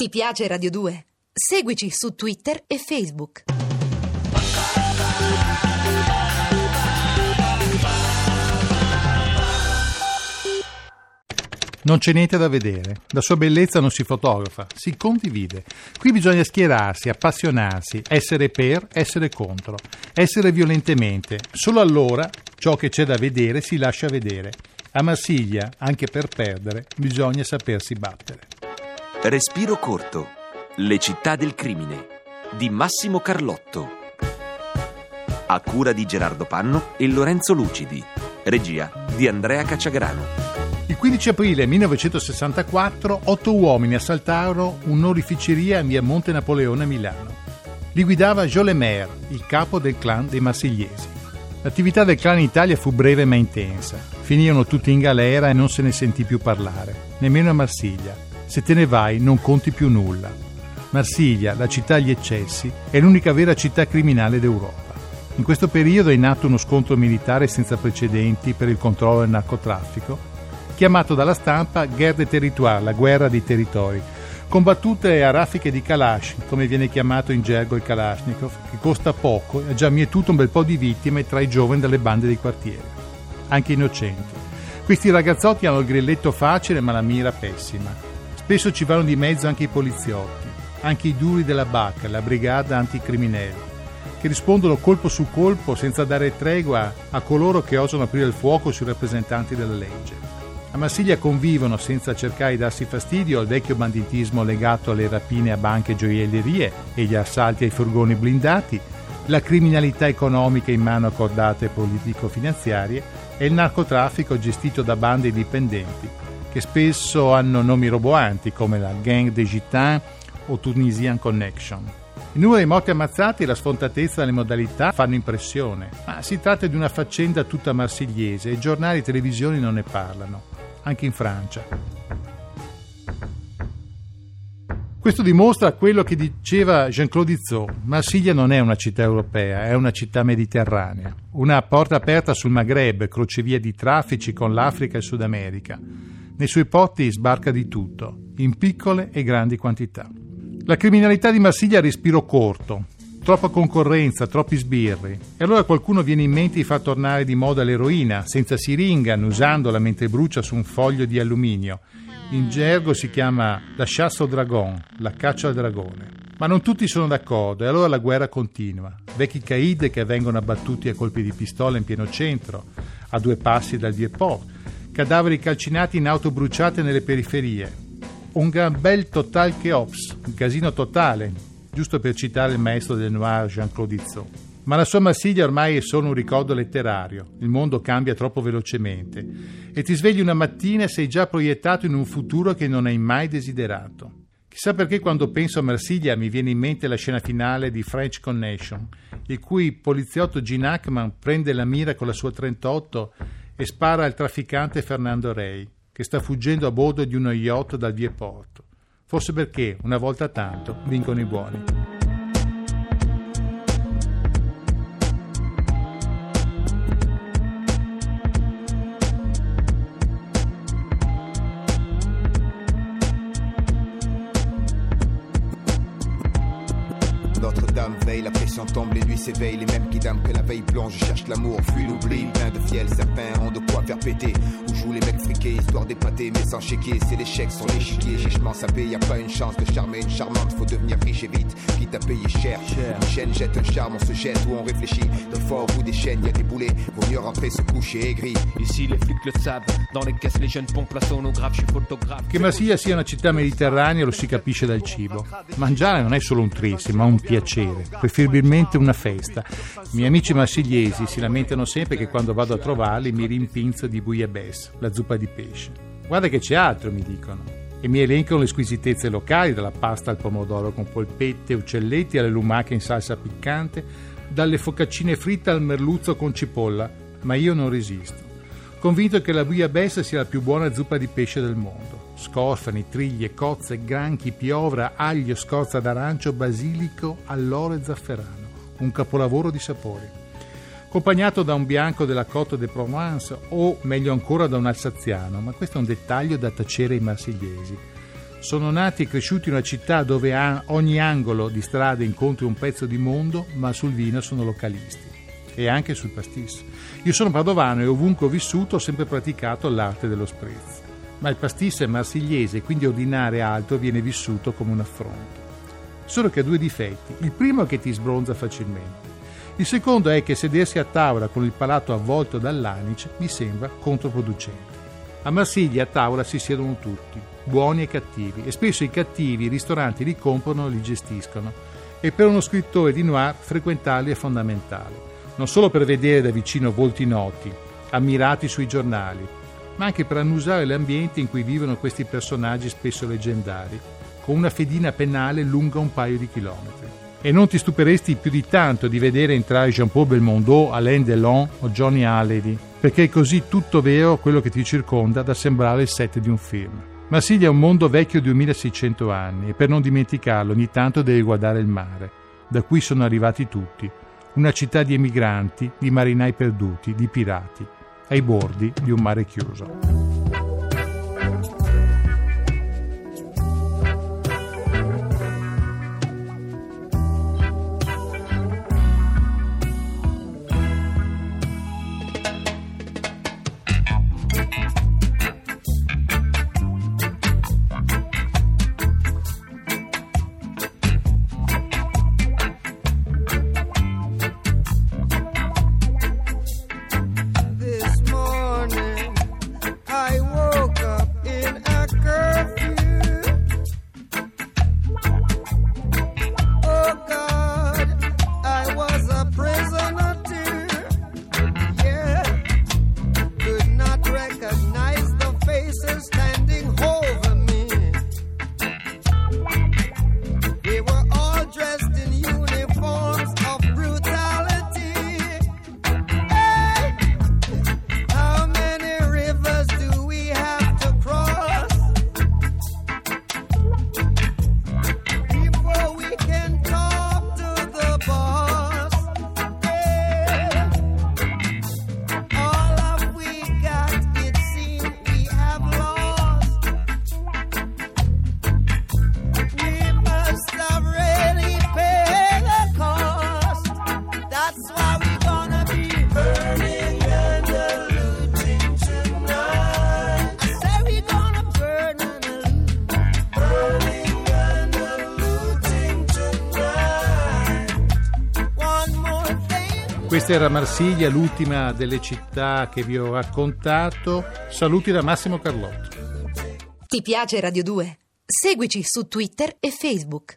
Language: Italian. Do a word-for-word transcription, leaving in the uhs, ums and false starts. Ti piace Radio due? Seguici su Twitter e Facebook. Non c'è niente da vedere, la sua bellezza non si fotografa, si condivide. Qui bisogna schierarsi, appassionarsi, essere per, essere contro, essere violentemente. Solo allora ciò che c'è da vedere si lascia vedere. A Marsiglia, anche per perdere, bisogna sapersi battere. Respiro corto. Le città del crimine di Massimo Carlotto. A cura di Gerardo Panno e Lorenzo Lucidi. Regia di Andrea Cacciagrano. Il quindici aprile millenovecentosessantaquattro, otto uomini assaltarono un'orificeria in via Monte Napoleone a Milano. Li guidava Jules Mer, il capo del clan dei marsigliesi. L'attività del clan in Italia fu breve ma intensa. Finirono tutti in galera e non se ne sentì più parlare, nemmeno a Marsiglia. Se te ne vai non conti più nulla. Marsiglia, la città agli eccessi, è l'unica vera città criminale d'Europa. In questo periodo è nato uno scontro militare senza precedenti per il controllo del narcotraffico, chiamato dalla stampa Guerre des Territoires, la guerra dei territori, combattute a raffiche di Kalash, come viene chiamato in gergo il Kalashnikov, che costa poco e ha già mietuto un bel po' di vittime tra i giovani delle bande dei quartieri, anche innocenti. Questi ragazzotti hanno il grilletto facile ma la mira pessima. Spesso ci vanno di mezzo anche i poliziotti, anche i duri della B A C, la brigata anticriminelli, che rispondono colpo su colpo senza dare tregua a coloro che osano aprire il fuoco sui rappresentanti della legge. A Marsiglia convivono, senza cercare di darsi fastidio, al vecchio banditismo legato alle rapine a banche e gioiellerie e gli assalti ai furgoni blindati, la criminalità economica in mano a cordate politico-finanziarie e il narcotraffico gestito da bande dipendenti, che spesso hanno nomi roboanti come la Gang des Gitans o Tunisian Connection. Il numero dei morti ammazzati e la sfrontatezza delle modalità fanno impressione, ma si tratta di una faccenda tutta marsigliese e giornali e televisioni non ne parlano. Anche in Francia. Questo dimostra quello che diceva Jean-Claude Izzo: Marsiglia non è una città europea, è una città mediterranea, una porta aperta sul Maghreb, crocevia di traffici con l'Africa e il Sud America. Nei suoi porti sbarca di tutto, in piccole e grandi quantità. La criminalità di Marsiglia ha respiro corto, troppa concorrenza, troppi sbirri. E allora qualcuno viene in mente di far tornare di moda l'eroina, senza siringa, annusandola mentre brucia su un foglio di alluminio. In gergo si chiama la chasse au dragon, la caccia al dragone. Ma non tutti sono d'accordo, e allora la guerra continua. Vecchi caid che vengono abbattuti a colpi di pistola in pieno centro, a due passi dal vieport, cadaveri calcinati in auto bruciate nelle periferie. Un gran bel total cheops, un casino totale, giusto per citare il maestro del noir Jean-Claude Izzo. Ma la sua Marsiglia ormai è solo un ricordo letterario, il mondo cambia troppo velocemente e ti svegli una mattina e sei già proiettato in un futuro che non hai mai desiderato. Chissà perché quando penso a Marsiglia mi viene in mente la scena finale di French Connection, il cui poliziotto Gene Hackman prende la mira con la sua trentotto e spara al trafficante Fernando Rey, che sta fuggendo a bordo di uno yacht dal vieport. Forse perché, una volta tanto, vincono i buoni. Notre-Dame veille, la pression tombe, les nuits s'éveillent, les mêmes qui dame que la veille plonge, cherche l'amour, fuit l'oubli, plein de fiel, certains ont de quoi faire péter, où jouent les mecs friqués, histoire d'épater, mais sans chéquier, c'est l'échec sur l'échiquier, chichement sapé, y a pas une chance de charmer une charmante, faut devenir riche et vite, quitte à payer cher, une chaîne jette un charme, on se jette ou on réfléchit, d'un fort au bout des chaînes, y a des boulets, vaut mieux rentrer, se coucher aigri. Ici les flics le savent, dans les caisses les jeunes pompent la sonographe, je suis photographe. Che Marsiglia sia una città mediterranea lo si capisce dal cibo, mangiare non è solo un tris, ma un piacere, preferibilmente una festa. I miei amici marsigliesi si lamentano sempre che quando vado a trovarli mi rimpinzo di bouillabaisse, la zuppa di pesce. Guarda che c'è altro, mi dicono, e mi elencano le squisitezze locali, dalla pasta al pomodoro con polpette, uccelletti alle lumache in salsa piccante, dalle focaccine fritte al merluzzo con cipolla, ma io non resisto, convinto che la bouillabaisse sia la più buona zuppa di pesce del mondo. Scorfani, triglie, cozze, granchi, piovra, aglio, scorza d'arancio, basilico, alloro e zafferano. Un capolavoro di sapori. Accompagnato da un bianco della Côte de Provence o, meglio ancora, da un alsaziano, ma questo è un dettaglio da tacere ai marsigliesi. Sono nati e cresciuti in una città dove a ogni angolo di strada incontri un pezzo di mondo, ma sul vino sono localisti e anche sul pastis. Io sono padovano e ovunque ho vissuto ho sempre praticato l'arte dello sprezzo. Ma il pastis è marsigliese, quindi ordinare altro viene vissuto come un affronto. Solo che ha due difetti. Il primo è che ti sbronza facilmente. Il secondo è che sedersi a tavola con il palato avvolto dall'anice mi sembra controproducente. A Marsiglia a tavola si siedono tutti, buoni e cattivi, e spesso i cattivi i ristoranti li comprano e li gestiscono. E per uno scrittore di noir frequentarli è fondamentale, non solo per vedere da vicino volti noti, ammirati sui giornali, ma anche per annusare l'ambiente in cui vivono questi personaggi spesso leggendari, con una fedina penale lunga un paio di chilometri. E non ti stupiresti più di tanto di vedere entrare Jean-Paul Belmondo, Alain Delon o Johnny Hallyday, perché è così tutto vero quello che ti circonda da sembrare il set di un film. Marsiglia è un mondo vecchio duemilaseicento anni e per non dimenticarlo ogni tanto devi guardare il mare, da cui sono arrivati tutti, una città di emigranti, di marinai perduti, di pirati, ai bordi di un mare chiuso. Questa era Marsiglia, l'ultima delle città che vi ho raccontato. Saluti da Massimo Carlotto. Ti piace Radio due? Seguici su Twitter e Facebook.